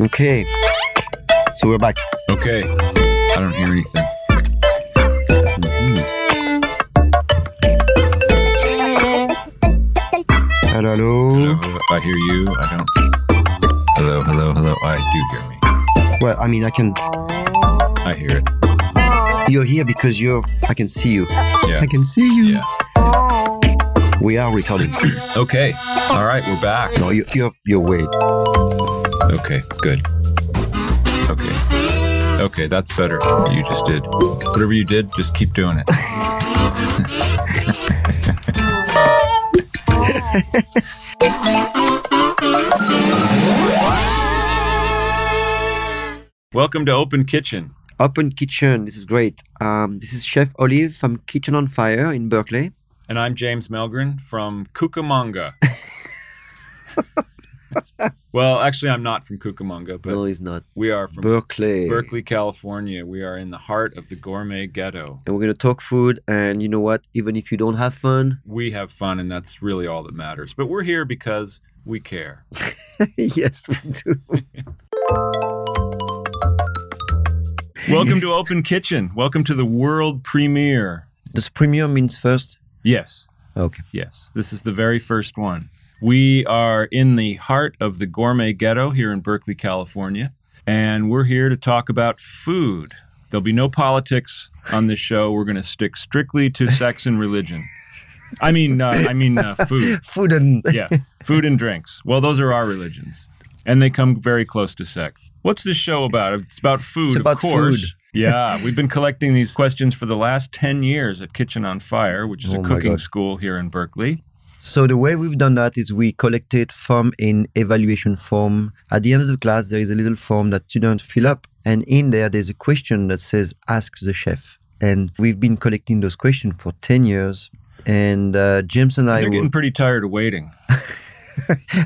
Okay. So we're back. Okay. I don't hear anything. Hello, hello. Hello. I hear you. I don't. Hello, hello, hello. I do hear me. Well, I mean, I can. I hear it. You're here because you're... I can see you. Yeah. I can see you. Yeah. We are recording. Okay. All right. We're back. No, you're way. Okay. Good. Okay. Okay. That's better. What you just did. Whatever you did, just keep doing it. Welcome to Open Kitchen. Open Kitchen. This is great. This is Chef Olive from Kitchen on Fire in Berkeley. And I'm James Melgren from Cucamonga. Well, actually, I'm not from Cucamonga, but no, he's not. We are from Berkeley, California. We are in the heart of the gourmet ghetto. And we're going to talk food. And you know what? Even if you don't have fun, we have fun. And that's really all that matters. But we're here because we care. Yes, we do. Welcome to Open Kitchen. Welcome to the world premiere. Does premiere means first? Yes. Okay. Yes. This is the very first one. We are in the heart of the gourmet ghetto here in Berkeley, California, and we're here to talk about food. There'll be no politics on this show. We're going to stick strictly to sex and religion. I mean food. Food and... Yeah. Food and drinks. Well, those are our religions. And they come very close to sex. What's this show about? It's about food, of course. Food. Yeah, we've been collecting these questions for the last 10 years at Kitchen on Fire, which is a cooking school here in Berkeley. So the way we've done that is we collected from an evaluation form. At the end of the class, there is a little form that students fill up. And in there, there's a question that says, ask the chef. And we've been collecting those questions for 10 years. And James and I... They're getting pretty tired of waiting.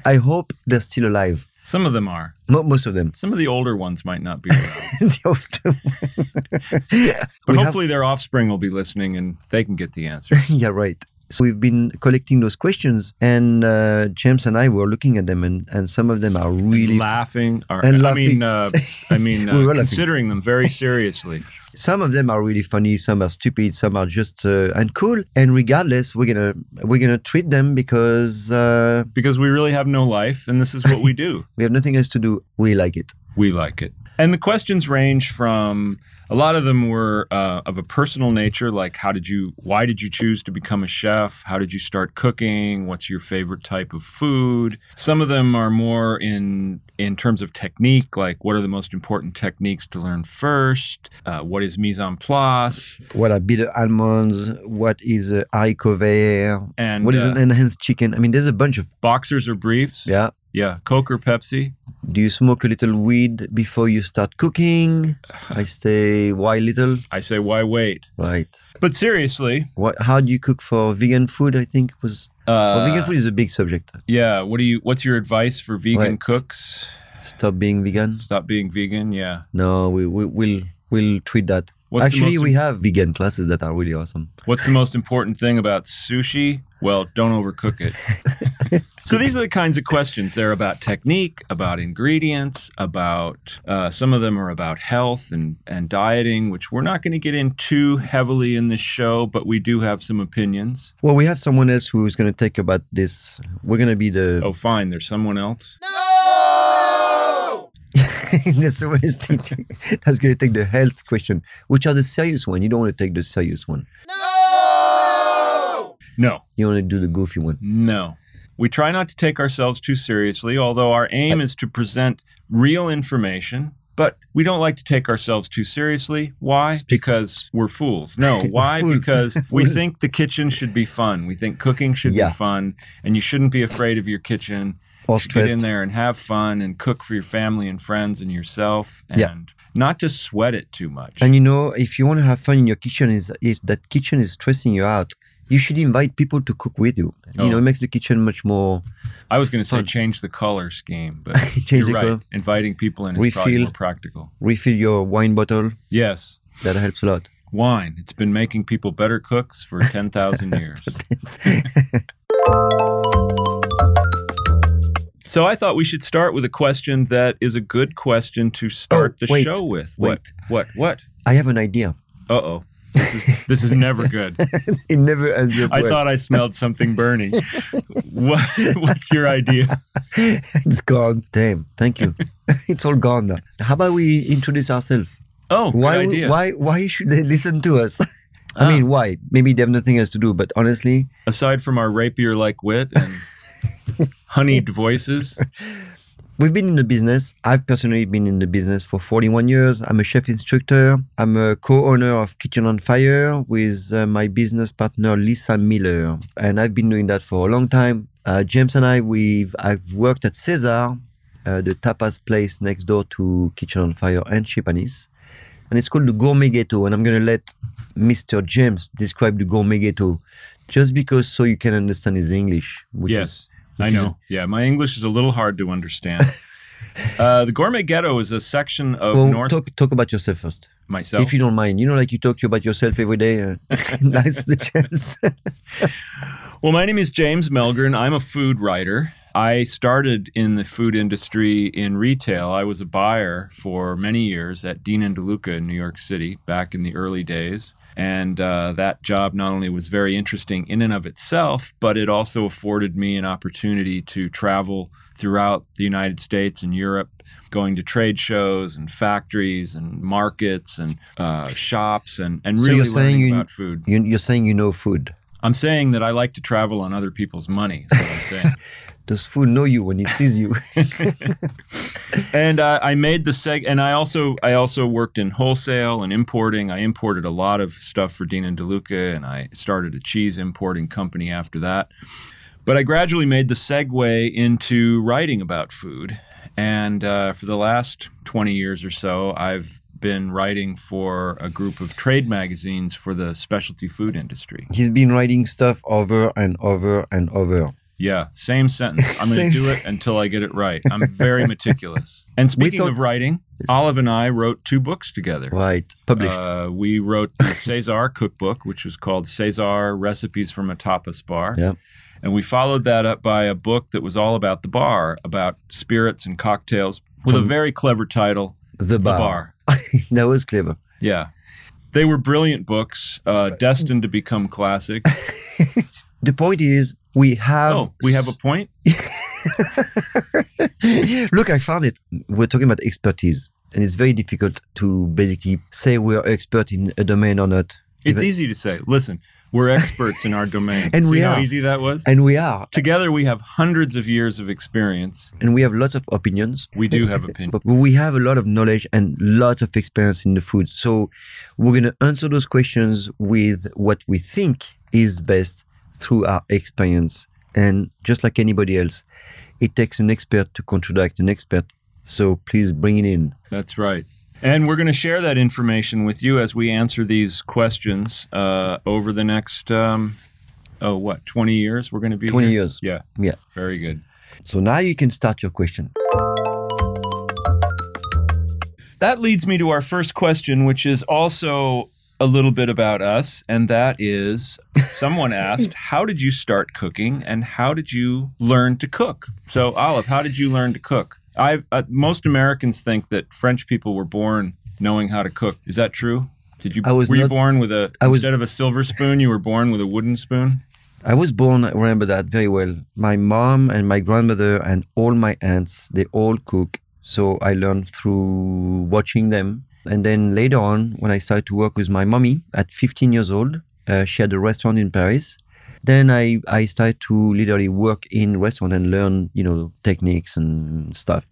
I hope they're still alive. Some of them are. Not most of them. Some of the older ones might not be around. Yeah. But hopefully their offspring will be listening and they can get the answer. Yeah, right. So we've been collecting those questions and James and I were looking at them and some of them are really... Considering them very seriously. Some of them are really funny, some are stupid, some are just uncool. And regardless, we're gonna treat them because we really have no life and this is what we do. We have nothing else to do. We like it. We like it. And the questions range from, a lot of them were of a personal nature, like why did you choose to become a chef? How did you start cooking? What's your favorite type of food? Some of them are more in terms of technique, like what are the most important techniques to learn first? What is mise en place? What are bitter almonds? What is haricot vert? And what is an enhanced chicken? I mean, there's a bunch of... Boxers or briefs? Yeah. Yeah, Coke or Pepsi. Do you smoke a little weed before you start cooking? I say, why little? I say, why wait? Right. But seriously. How do you cook for vegan food, I think was... vegan food is a big subject. Yeah, what's your advice for vegan cooks? Stop being vegan. Stop being vegan, yeah. No, we'll treat that. We have vegan classes that are really awesome. What's the most important thing about sushi? Well, don't overcook it. So these are the kinds of questions. They're about technique, about ingredients, about some of them are about health and dieting, which we're not going to get in too heavily in this show, but we do have some opinions. Well, we have someone else who's going to talk about this. We're going to be the... Oh, fine. There's someone else? No! That's going to take the health question, which are the serious one. You don't want to take the serious one. No! No. You want to do the goofy one. No. We try not to take ourselves too seriously, although our aim is to present real information, but we don't like to take ourselves too seriously. Why? Because we're fools. No, why? Because we think the kitchen should be fun. We think cooking should be fun, and you shouldn't be afraid of your kitchen. All stressed. Get in there and have fun and cook for your family and friends and yourself and not to sweat it too much. And you know, if you want to have fun in your kitchen, if that kitchen is stressing you out, you should invite people to cook with you. Oh. You know, it makes the kitchen much more... I was going to say change the color scheme, but you're right. Inviting people in is probably more practical. Refill your wine bottle. Yes. That helps a lot. Wine. It's been making people better cooks for 10,000 years. So I thought we should start with a question that is a good question to start show with. What? I have an idea. Uh-oh. This is never good. It never ends up well. I thought I smelled something burning. What's your idea? It's gone. Damn. Thank you. It's all gone now. How about we introduce ourselves? Oh, good idea. Why should they listen to us? I mean, why? Maybe they have nothing else to do, but honestly... Aside from our rapier-like wit and honeyed voices... We've been in the business. I've personally been in the business for 41 years. I'm a chef instructor. I'm a co-owner of Kitchen on Fire with my business partner, Lisa Miller. And I've been doing that for a long time. James and I, I've worked at César, the tapas place next door to Kitchen on Fire and Chipanis. And it's called the Gourmet Ghetto. And I'm going to let Mr. James describe the Gourmet Ghetto just because so you can understand his English. Yes. I know. Yeah, my English is a little hard to understand. The Gourmet Ghetto is a section of North... Talk about yourself first. Myself? If you don't mind. You know, like you talk about yourself every day. Nice the chance. Well, my name is James Melgren. I'm a food writer. I started in the food industry in retail. I was a buyer for many years at Dean and DeLuca in New York City back in the early days. And that job not only was very interesting in and of itself, but it also afforded me an opportunity to travel throughout the United States and Europe, going to trade shows and factories and markets and shops and really learning about food. You're saying you know food. I'm saying that I like to travel on other people's money, is what I'm saying. Does food know you when it sees you? And I made the and I also worked in wholesale and importing. I imported a lot of stuff for Dean & DeLuca, and I started a cheese importing company after that. But I gradually made the segue into writing about food. And for the last 20 years or so, I've been writing for a group of trade magazines for the specialty food industry. He's been writing stuff over and over and over. Yeah, same sentence. I'm going to do it until I get it right. I'm very meticulous. And speaking of writing, Olive and I wrote two books together. Right, published. We wrote the Cesar cookbook, which was called Cesar Recipes from a Tapas Bar. Yeah. And we followed that up by a book that was all about the bar, about spirits and cocktails, with a very clever title, The Bar. That was clever. Yeah. They were brilliant books, destined to become classic. The point is, we have a point? Look, I found it. We're talking about expertise, and it's very difficult to basically say we're expert in a domain or not. It's easy to say. Listen, we're experts in our domain. And we are. See how easy that was? And we are. Together, we have hundreds of years of experience. And we have lots of opinions. We do have opinions. But we have a lot of knowledge and lots of experience in the food. So we're going to answer those questions with what we think is best through our experience. And just like anybody else, it takes an expert to contradict an expert. So please bring it in. That's right. And we're going to share that information with you as we answer these questions over the next, 20 years? We're going to be 20 years. Yeah. Very good. So now you can start your question. That leads me to our first question, which is also a little bit about us. And that is, someone asked, how did you start cooking and how did you learn to cook? So, Olive, how did you learn to cook? Most Americans think that French people were born knowing how to cook. Is that true? Were you born with instead of a silver spoon, you were born with a wooden spoon? I was born, I remember that very well. My mom and my grandmother and all my aunts, they all cook. So I learned through watching them. And then later on, when I started to work with my mommy at 15 years old, she had a restaurant in Paris. Then I started to literally work in restaurant and learn, techniques and stuff.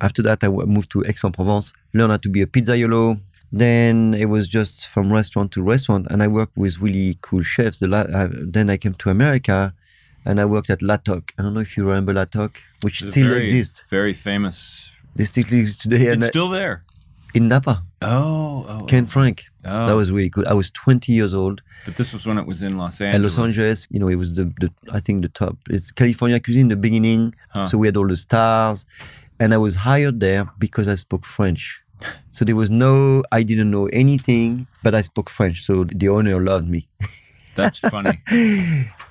After that, I moved to Aix-en-Provence, learned how to be a pizzaiolo. Then it was just from restaurant to restaurant, and I worked with really cool chefs. Then I came to America, and I worked at La Toque. I don't know if you remember La Toque, which still exists. Very famous. They still exist today. It's still there. In Napa. Oh. Ken Frank. Oh. That was really good. I was 20 years old. But this was when it was in Los Angeles. And Los Angeles, it was the top. It's California cuisine in the beginning. Huh. So we had all the stars. And I was hired there because I spoke French. So I didn't know anything, but I spoke French. So the owner loved me. That's funny.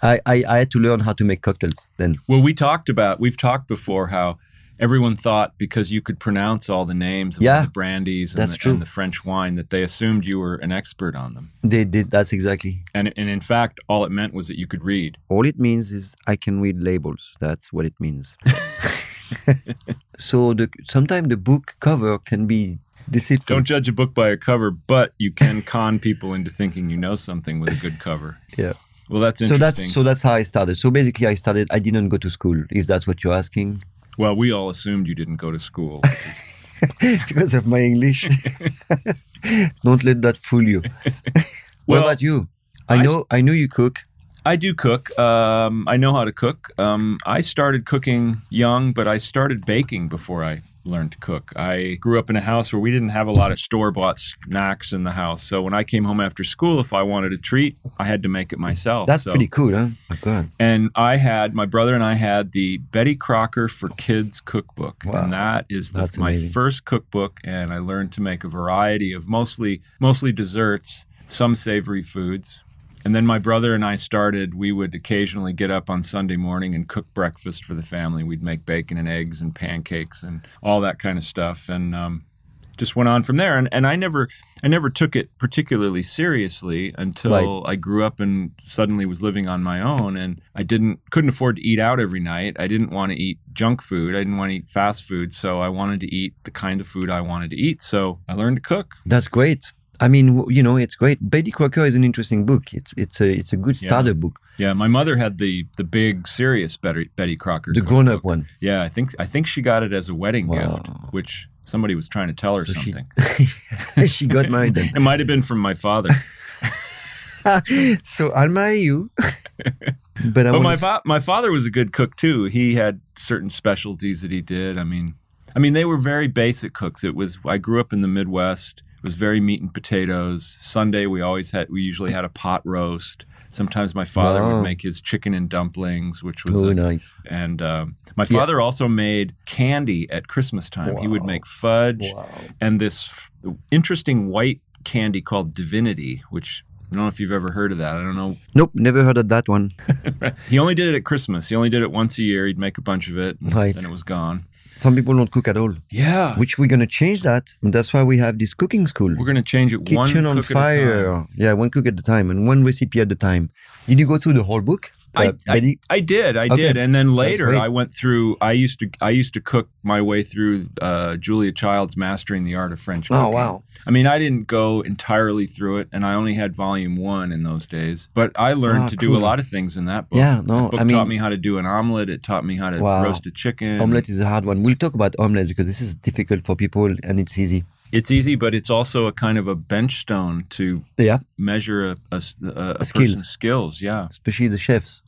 I had to learn how to make cocktails then. Well, we've talked before how everyone thought because you could pronounce all the names of the brandies and the French wine that they assumed you were an expert on them. They did. That's exactly. And in fact, all it meant was that you could read. All it means is I can read labels. That's what it means. So sometimes the book cover can be deceitful. Don't judge a book by a cover, but you can con people into thinking you know something with a good cover. Yeah. Well, that's interesting. So that's how I started. So basically I didn't go to school, if that's what you're asking. Well, we all assumed you didn't go to school. Because of my English. Don't let that fool you. Well, what about you? I know you cook. I do cook. I know how to cook. I started cooking young, but I started baking before I learned to cook. I grew up in a house where we didn't have a lot of store-bought snacks in the house. So when I came home after school, if I wanted a treat, I had to make it myself. That's pretty cool, huh? My God. And my brother and I had the Betty Crocker for Kids cookbook. Wow. And that's my first cookbook. And I learned to make a variety of mostly desserts, some savory foods. And then my brother and I we would occasionally get up on Sunday morning and cook breakfast for the family. We'd make bacon and eggs and pancakes and all that kind of stuff. And just went on from there. And I never took it particularly seriously until I grew up and suddenly was living on my own. And I couldn't afford to eat out every night. I didn't want to eat junk food. I didn't want to eat fast food. So I wanted to eat the kind of food I wanted to eat. So I learned to cook. That's great. I mean, you know, it's great. Betty Crocker is an interesting book. It's a good starter book. Yeah, my mother had the big, serious Betty Crocker. The grown-up one. Yeah, I think she got it as a wedding gift, which somebody was trying to tell her something. She got married then. It might have been from my father. So I'll marry you. But my father was a good cook, too. He had certain specialties that he did. I mean, they were very basic cooks. I grew up in the Midwest. It was very meat and potatoes. Sunday, we usually had a pot roast. Sometimes my father would make his chicken and dumplings, which was nice. And my father also made candy at Christmas time. Wow. He would make fudge and this interesting white candy called Divinity, which I don't know if you've ever heard of that. I don't know. Nope, never heard of that one. He only did it at Christmas. He only did it once a year. He'd make a bunch of it, and then it was gone. Some people don't cook at all. Yeah. Which we're going to change that. And that's why we have this cooking school. We're going to change it one cook at a time. Kitchen on Fire. Yeah, one cook at a time and one recipe at a time. Did you go through the whole book? I did. And then later I used to cook my way through Julia Child's Mastering the Art of French Cooking. Oh, wow. I mean, I didn't go entirely through it, and I only had volume 1 in those days. But I learned to do a lot of things in that book. Yeah, no. That book taught me how to do an omelet. It taught me how to roast a chicken. Omelet is a hard one. We'll talk about omelets because this is difficult for people and it's easy. It's easy, but it's also a kind of a bench stone to measure a person's skills. Yeah, especially the chefs.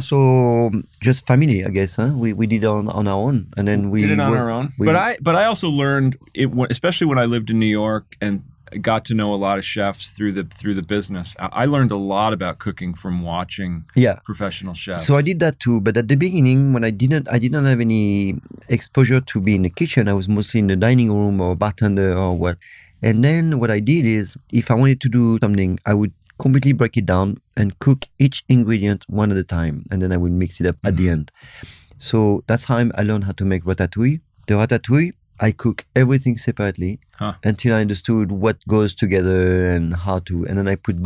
So just family, I guess. Huh? We did it on our own, and then we did it on our own. But I also learned it, especially when I lived in New York and got to know a lot of chefs through the business. I learned a lot about cooking from watching professional chefs. So I did that too, but at the beginning when I didn't have any exposure to be in the kitchen. I was mostly in the dining room or bartender or what. And then what I did is if I wanted to do something, I would completely break it down and cook each ingredient one at a time, and then I would mix it up at the end. So that's how I learned how to make ratatouille. The ratatouille, I cook everything separately until I understood what goes together and how to. And then I put it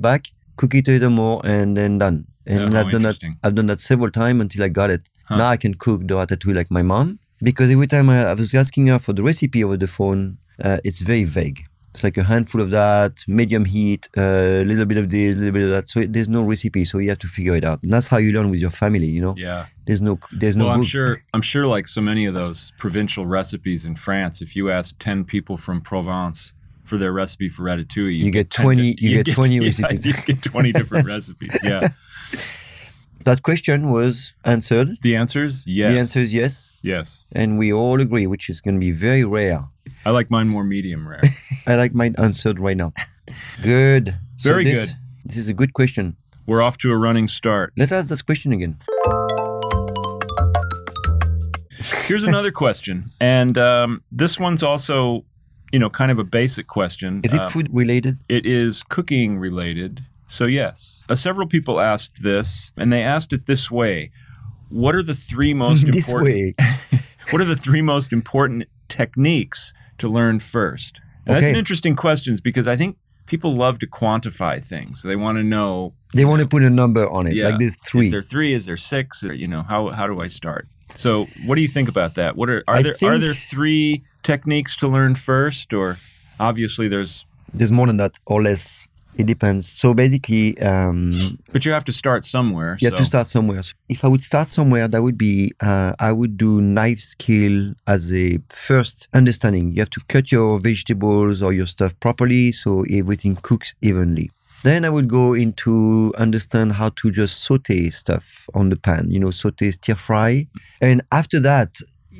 back, cook it a little more, and then done. And I've done that several times until I got it. Huh. Now I can cook the ratatouille like my mom, because every time I was asking her for the recipe over the phone, it's very vague. It's like a handful of that, medium heat, a little bit of this, a little bit of that. So there's no recipe, so you have to figure it out. And that's how you learn with your family, you know? Yeah. There's no books. I'm sure like so many of those provincial recipes in France, if you ask 10 people from Provence for their recipe for ratatouille, you get 20 recipes. You get 20 different recipes, yeah. That question was answered. The answer is yes. Yes. And we all agree, which is going to be very rare. I like mine more medium rare. I like mine answered right now. Good. Very good. This is a good question. We're off to a running start. Let's ask this question again. Here's another question. And this one's also you know, kind of a basic question. Is it food related? It is cooking related. So yes, several people asked this, and they asked it this way: what are the three most important? What are the three most important techniques to learn first? And okay. That's an interesting question because I think people love to quantify things. They want to know. They want to put a number on it, like this three. Is there three? Is there six? Or, you know, how do I start? So, what do you think about that? What are there three techniques to learn first, or obviously there's more than that or less. It depends. So basically, but you have to start somewhere. You have to start somewhere. If I would start somewhere, that would be I would do knife skill as a first understanding. You have to cut your vegetables or your stuff properly so everything cooks evenly. Then I would go into understand how to just saute stuff on the pan. You know, saute, stir fry, and after that.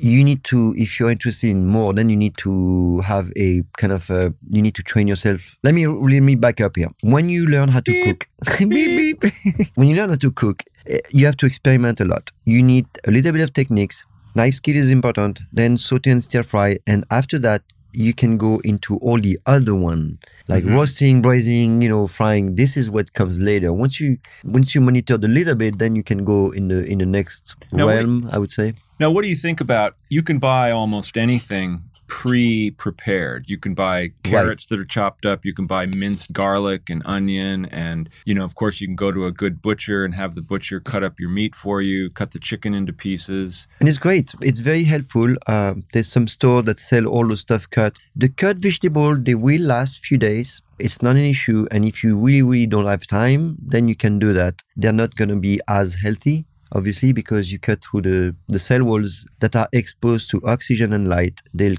You need to, if you're interested in more, then you need to have a kind of, you need to train yourself. Let me back up here. When you learn how to cook, beep, beep. When you learn how to cook, you have to experiment a lot. You need a little bit of techniques. Knife skill is important. Then saute and stir fry. And after that, you can go into all the other one, like roasting, braising, you know, frying. This is what comes later. Once you monitor the little bit, then you can go in the next realm, I would say. Now, what do you think about, you can buy almost anything pre-prepared. You can buy carrots that are chopped up. You can buy minced garlic and onion. And, you know, of course, you can go to a good butcher and have the butcher cut up your meat for you, cut the chicken into pieces. And it's great. It's very helpful. There's some store that sell all the stuff cut. The cut vegetable, they will last few days. It's not an issue. And if you really, really don't have time, then you can do that. They're not going to be as healthy. Obviously, because you cut through the cell walls that are exposed to oxygen and light, they'll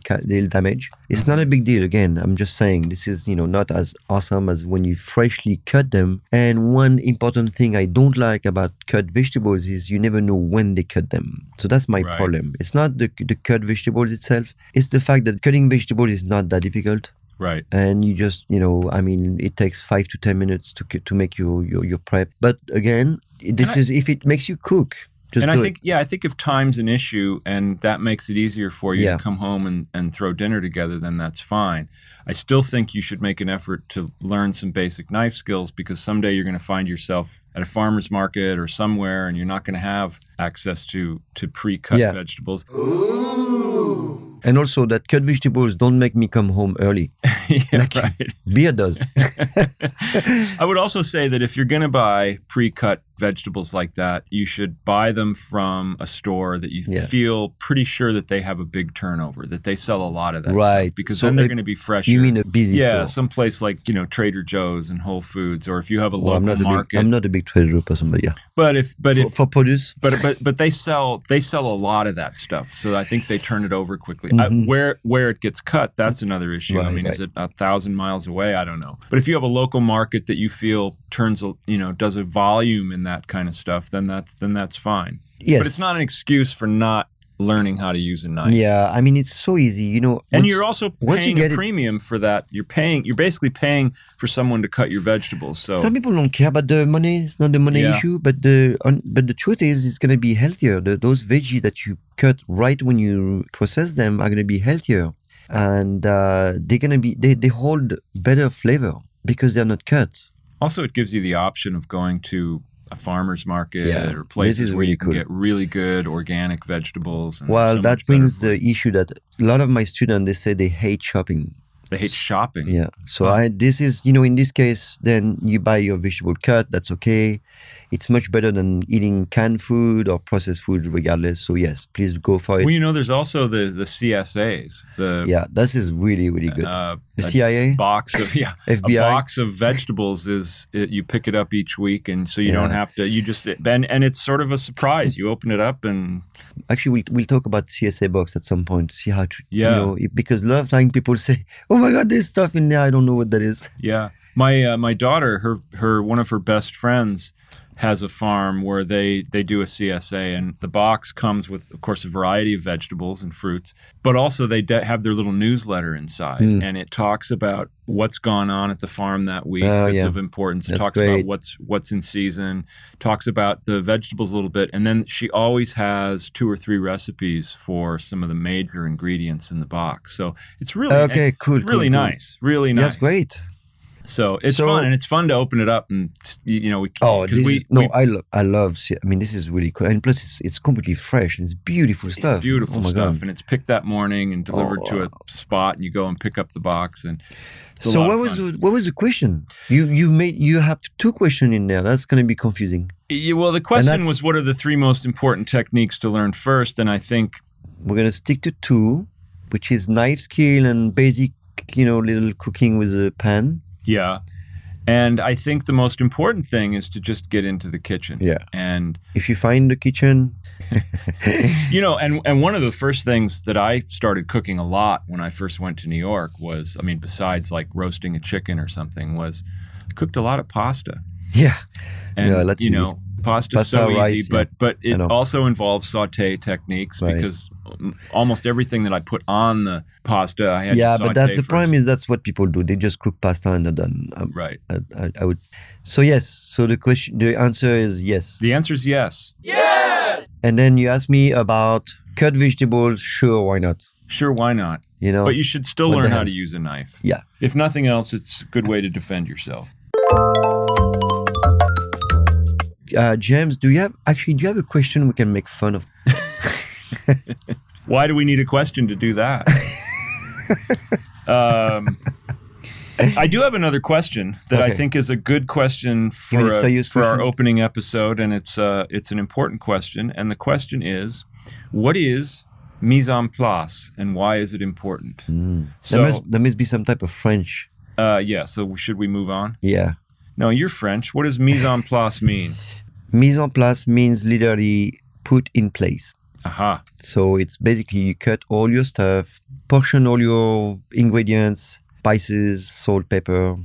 damage. It's not a big deal. Again, I'm just saying this is, you know, not as awesome as when you freshly cut them. And one important thing I don't like about cut vegetables is you never know when they cut them. So that's my problem. It's not the cut vegetable itself. It's the fact that cutting vegetables is not that difficult. Right. And you just, you know, I mean, it takes 5 to 10 minutes to make your prep. But again, if it makes you cook, just do it. And I think if time's an issue and that makes it easier for you to come home and throw dinner together, then that's fine. I still think you should make an effort to learn some basic knife skills because someday you're going to find yourself at a farmer's market or somewhere and you're not going to have access to pre-cut vegetables. Ooh. And also that cut vegetables don't make me come home early. Beer does. I would also say that if you're going to buy pre-cut vegetables like that, you should buy them from a store that you feel pretty sure that they have a big turnover, that they sell a lot of that stuff. Because so then they're going to be fresher. You mean a busy store? Yeah, someplace like, you know, Trader Joe's and Whole Foods, or if you have a local market. I'm not a big Trader Joe person, but yeah. But for produce? But they sell a lot of that stuff. So I think they turn it over quickly. Where it gets cut, that's another issue. Is it 1,000 miles away? I don't know. But if you have a local market that you feel does a volume in that kind of stuff, then that's fine. Yes. But it's not an excuse for not learning how to use a knife. Yeah, I mean, it's so easy, you know. And you're also paying a premium for that. You're basically paying for someone to cut your vegetables. So some people don't care about the money. It's not the money issue, but the truth is, it's going to be healthier. Those veggies that you cut right when you process them are going to be healthier, and they hold better flavor because they're not cut. Also, it gives you the option of going to a farmer's market or places where you can get really good organic vegetables. And that brings the issue that a lot of my students, they say they hate shopping. They hate shopping? Yeah. So this is, you know, in this case, then you buy your vegetable cut. That's okay. It's much better than eating canned food or processed food regardless. So yes, please go for it. Well, you know, there's also the CSAs. This is really, really good. The CIA? FBI. A box of vegetables you pick it up each week and so you don't have to, you just, and it's sort of a surprise. You open it up and... Actually, we'll talk about CSA box at some point. See how, because a lot of times people say, oh my God, there's stuff in there. I don't know what that is. Yeah. My daughter, her one of her best friends... has a farm where they do a CSA, and the box comes with, of course, a variety of vegetables and fruits, but also they have their little newsletter inside, and it talks about what's gone on at the farm that week of importance. It talks about what's in season, talks about the vegetables a little bit, and then she always has 2 or 3 recipes for some of the major ingredients in the box. So it's really nice. That's great. So it's fun, and it's fun to open it up, and you know, I love. I mean, this is really cool, and plus it's completely fresh and it's beautiful stuff. It's beautiful stuff, and it's picked that morning and delivered to a spot, and you go and pick up the box. And so, what was the question? You have 2 questions in there. That's going to be confusing. Yeah, well, the question was, what are the 3 most important techniques to learn first? And I think we're going to stick to 2, which is knife skill and basic, you know, little cooking with a pan. Yeah. And I think the most important thing is to just get into the kitchen. Yeah. And if you find the kitchen, you know, and one of the first things that I started cooking a lot when I first went to New York was, I mean, besides like roasting a chicken or something, was I cooked a lot of pasta. Yeah. And you know, pasta's so easy, but it also involves saute techniques, because almost everything that I put on the pasta, I had to saute. Yeah, but the problem is that's what people do. They just cook pasta and they're done. Right. I would. So yes. So the answer is yes. The answer is yes. Yes. And then you asked me about cut vegetables. Sure, why not? Sure, why not? You know. But you should still learn how to use a knife. Yeah. If nothing else, it's a good way to defend yourself. James, do you have a question we can make fun of? Why do we need a question to do that? I do have another question that I think is a good question for our opening episode, and it's an important question. And the question is, what is mise en place, and why is it important? So, there must be some type of French. So should we move on? Yeah. No, you're French. What does mise en place mean? Mise en place means literally put in place. Aha. So it's basically you cut all your stuff, portion all your ingredients, spices, salt, pepper.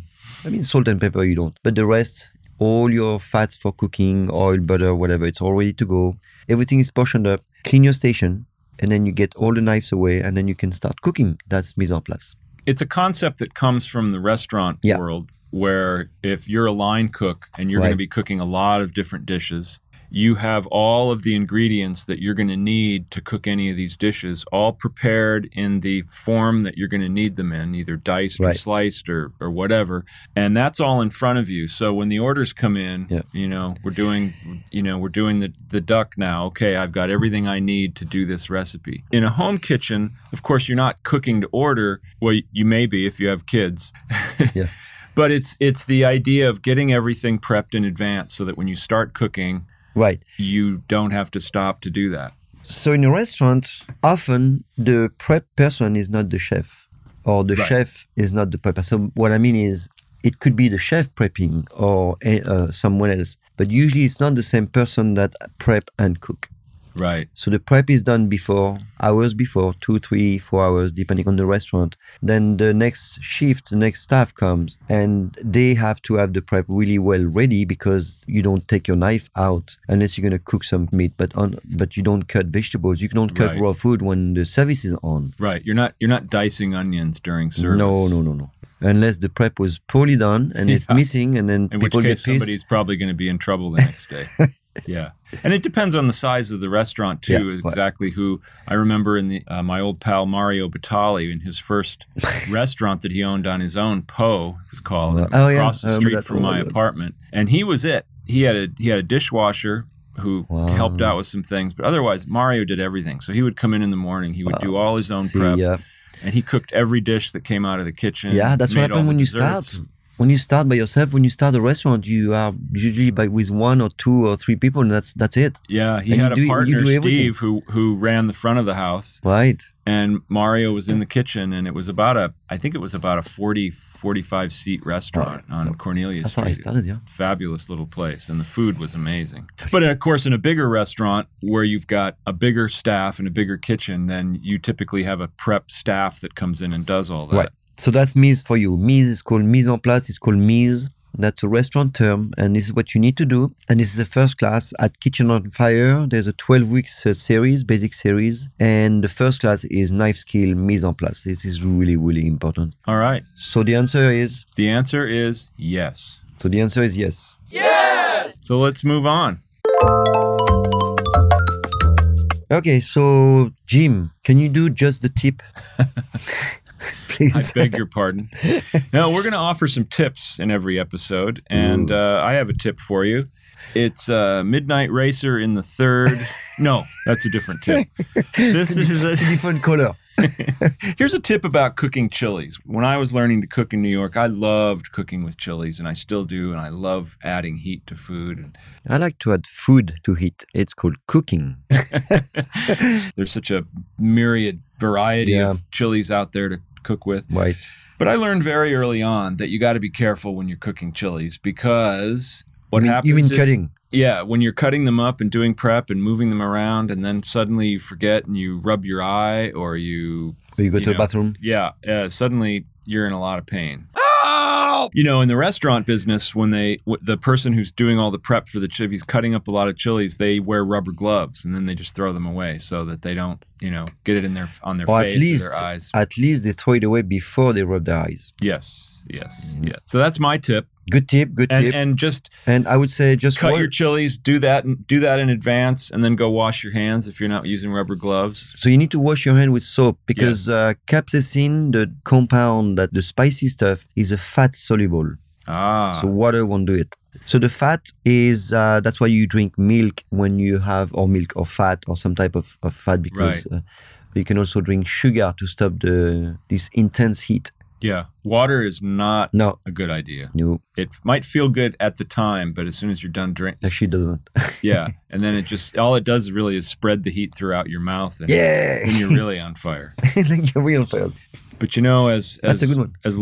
I mean, salt and pepper you don't. But the rest, all your fats for cooking, oil, butter, whatever, it's all ready to go. Everything is portioned up. Clean your station, and then you get all the knives away, and then you can start cooking. That's mise en place. It's a concept that comes from the restaurant world, where if you're a line cook and you're going to be cooking a lot of different dishes, you have all of the ingredients that you're going to need to cook any of these dishes, all prepared in the form that you're going to need them in, either diced or sliced or whatever. And that's all in front of you. So when the orders come in, you know, we're doing the duck now. Okay, I've got everything I need to do this recipe. In a home kitchen, of course, you're not cooking to order. Well, you may be if you have kids. Yeah. But it's the idea of getting everything prepped in advance so that when you start cooking, you don't have to stop to do that. So in a restaurant, often the prep person is not the chef, or the chef is not the prepper. So what I mean is, it could be the chef prepping or someone else, but usually it's not the same person that prep and cook. Right. So the prep is done hours before, 2, 3, 4 hours, depending on the restaurant. Then the next shift, the next staff comes, and they have to have the prep really well ready, because you don't take your knife out unless you're going to cook some meat. But you don't cut vegetables. You don't cut raw food when the service is on. Right. You're not dicing onions during service. No. Unless the prep was poorly done and it's missing, and then in people which case get pissed. Somebody's probably going to be in trouble the next day. Yeah. And it depends on the size of the restaurant, too, exactly who. I remember in my old pal Mario Batali, in his first restaurant that he owned on his own, Poe, it was called, across the street from my apartment. And he was it. He had a dishwasher who helped out with some things, but otherwise Mario did everything. So he would come in the morning, he would do all his own prep, and he cooked every dish that came out of the kitchen. Yeah, that's what happens when you start. When you start by yourself, when you start a restaurant, you are usually with 1 or 2 or 3 people, and that's it. Yeah, he had a partner, Steve, who ran the front of the house. Right. And Mario was in the kitchen, and it was about a 40-45 seat restaurant on Cornelius. That's how I started, yeah. Fabulous little place, and the food was amazing. But of course, in a bigger restaurant where you've got a bigger staff and a bigger kitchen, then you typically have a prep staff that comes in and does all that. Right. So that's mise for you. Mise is called mise en place. It's called mise That's a restaurant term, and this is what you need to do. And this is the first class at Kitchen on Fire. There's a 12-week series, basic series. And the first class is knife skill, mise en place. This is really, really important. All right. So the answer is? The answer is yes. So the answer is yes. Yes! So let's move on. Okay, so Jim, can you do just the tip? Please. I beg your pardon. No, we're going to offer some tips in every episode, and I have a tip for you. It's Midnight Racer in the third. No, that's a different tip. This is a different color. Here's a tip about cooking chilies. When I was learning to cook in New York, I loved cooking with chilies, and I still do, and I love adding heat to food. And I like to add food to heat. It's called cooking. There's such a myriad variety of chilies out there to cook with. Right. But I learned very early on that you got to be careful when you're cooking chilies because what happens is cutting? Yeah, when you're cutting them up and doing prep and moving them around, and then suddenly you forget and you rub your eye or you go to the bathroom. Yeah, suddenly you're in a lot of pain. Oh! You know, in the restaurant business, when the person who's doing all the prep for the chilies, cutting up a lot of chilies, they wear rubber gloves and then they just throw them away so that they don't, get it in their face or their eyes. At least they throw it away before they rub their eyes. Yes. So that's my tip. Good tip. And I would say just cut your chilies, do that in advance, and then go wash your hands if you're not using rubber gloves. So you need to wash your hand with soap because capsaicin, the compound, that the spicy stuff, is a fat soluble. Ah. So water won't do it. So the fat is, that's why you drink milk when you have, or milk or fat or some type of fat, because you can also drink sugar to stop this intense heat. Yeah, water is not a good idea. No. It might feel good at the time, but as soon as you're done drinking... Actually, it doesn't. Yeah, and then all it does really is spread the heat throughout your mouth and you're really on fire. You're really on fire. But as that's a good one. As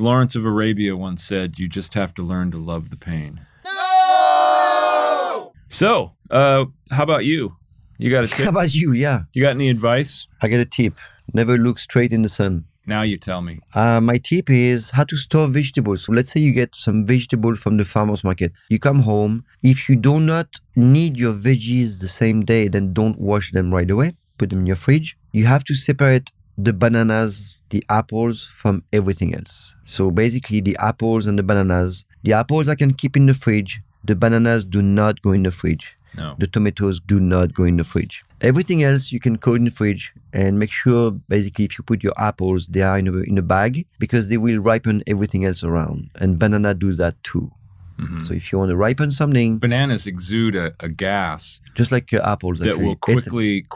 Lawrence of Arabia once said, you just have to learn to love the pain. No! So, how about you? You got a tip? How about you, yeah. You got any advice? I got a tip. Never look straight in the sun. Now you tell me. My tip is how to store vegetables. So let's say you get some vegetable from the farmer's market. You come home. If you do not need your veggies the same day, then don't wash them right away. Put them in your fridge. You have to separate the bananas, the apples from everything else. So basically the apples and the bananas. The apples I can keep in the fridge. The bananas do not go in the fridge. No. The tomatoes do not go in the fridge. Everything else you can coat in the fridge and make sure, basically, if you put your apples, they are in a bag because they will ripen everything else around. And banana does that too. Mm-hmm. So if you want to ripen something... Bananas exude a gas. Just like apples. That will quickly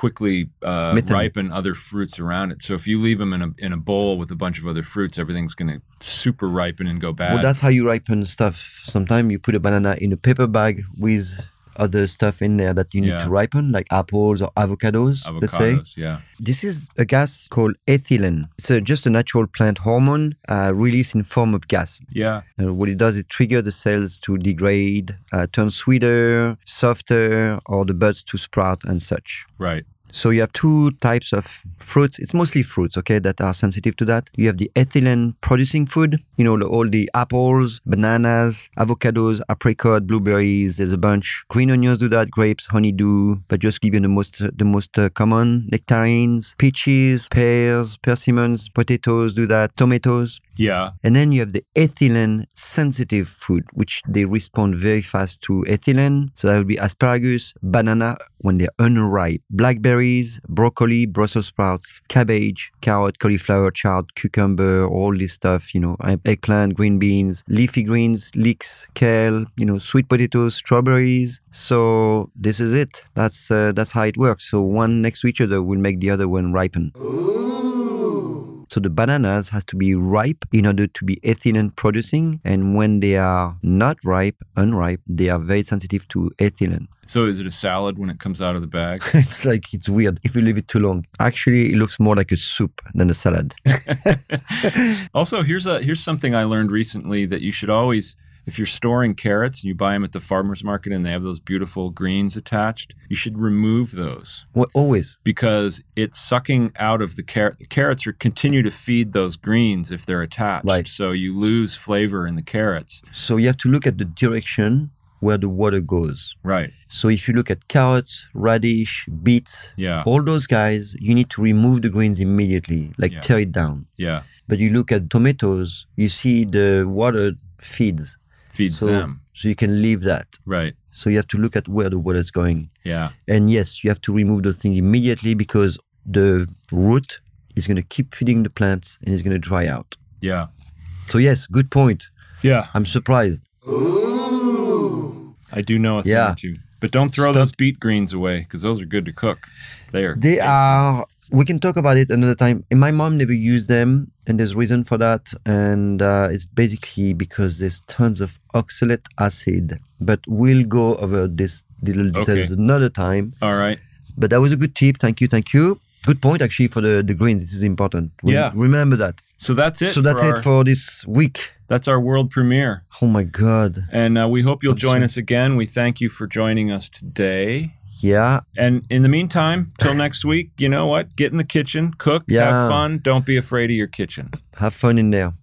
ripen other fruits around it. So if you leave them in a bowl with a bunch of other fruits, everything's going to super ripen and go bad. Well, that's how you ripen stuff. Sometimes you put a banana in a paper bag with... other stuff in there that you need to ripen, like apples or avocados, let's say. Yeah. This is a gas called ethylene. It's just a natural plant hormone released in form of gas. Yeah. And what it does, it triggers the cells to degrade, turn sweeter, softer, or the buds to sprout and such. Right. So you have two types of fruits. It's mostly fruits, okay, that are sensitive to that. You have the ethylene-producing food. All the apples, bananas, avocados, apricot, blueberries. There's a bunch. Green onions do that. Grapes, honeydew. But just give you the most common. Nectarines, peaches, pears, persimmons, potatoes do that. Tomatoes. Yeah. And then you have the ethylene-sensitive food, which they respond very fast to ethylene. So that would be asparagus, banana when they're unripe, blackberries, broccoli, Brussels sprouts, cabbage, carrot, cauliflower, chard, cucumber, all this stuff, eggplant, green beans, leafy greens, leeks, kale, sweet potatoes, strawberries. So this is it. That's how it works. So one next to each other will make the other one ripen. Ooh. So the bananas has to be ripe in order to be ethylene producing. And when they are not unripe, they are very sensitive to ethylene. So is it a salad when it comes out of the bag? It's weird if you leave it too long. Actually, it looks more like a soup than a salad. Also, here's something I learned recently that you should always... If you're storing carrots and you buy them at the farmer's market and they have those beautiful greens attached, you should remove those. Well, always. Because it's sucking out of the carrot. The carrots are continue to feed those greens if they're attached. Right. So you lose flavor in the carrots. So you have to look at the direction where the water goes. Right. So if you look at carrots, radish, beets, all those guys, you need to remove the greens immediately, like tear it down. Yeah. But you look at tomatoes, you see the water feeds them. So you can leave that. Right. So you have to look at where the water is going. Yeah. And yes, you have to remove those things immediately because the root is going to keep feeding the plants and it's going to dry out. Yeah. So yes, good point. Yeah. I'm surprised. Ooh. I do know a thing or two. But don't throw those beet greens away because those are good to cook. They are. We can talk about it another time. And my mom never used them, and there's reason for that. And it's basically because there's tons of oxalate acid. But we'll go over this little details another time. All right. But that was a good tip. Thank you. Good point, actually, for the greens. This is important. Remember that. So that's it for this week. That's our world premiere. Oh, my God. And we hope you'll join us again. We thank you for joining us today. Yeah. And in the meantime, till next week, you know what? Get in the kitchen, cook, have fun. Don't be afraid of your kitchen. Have fun in there.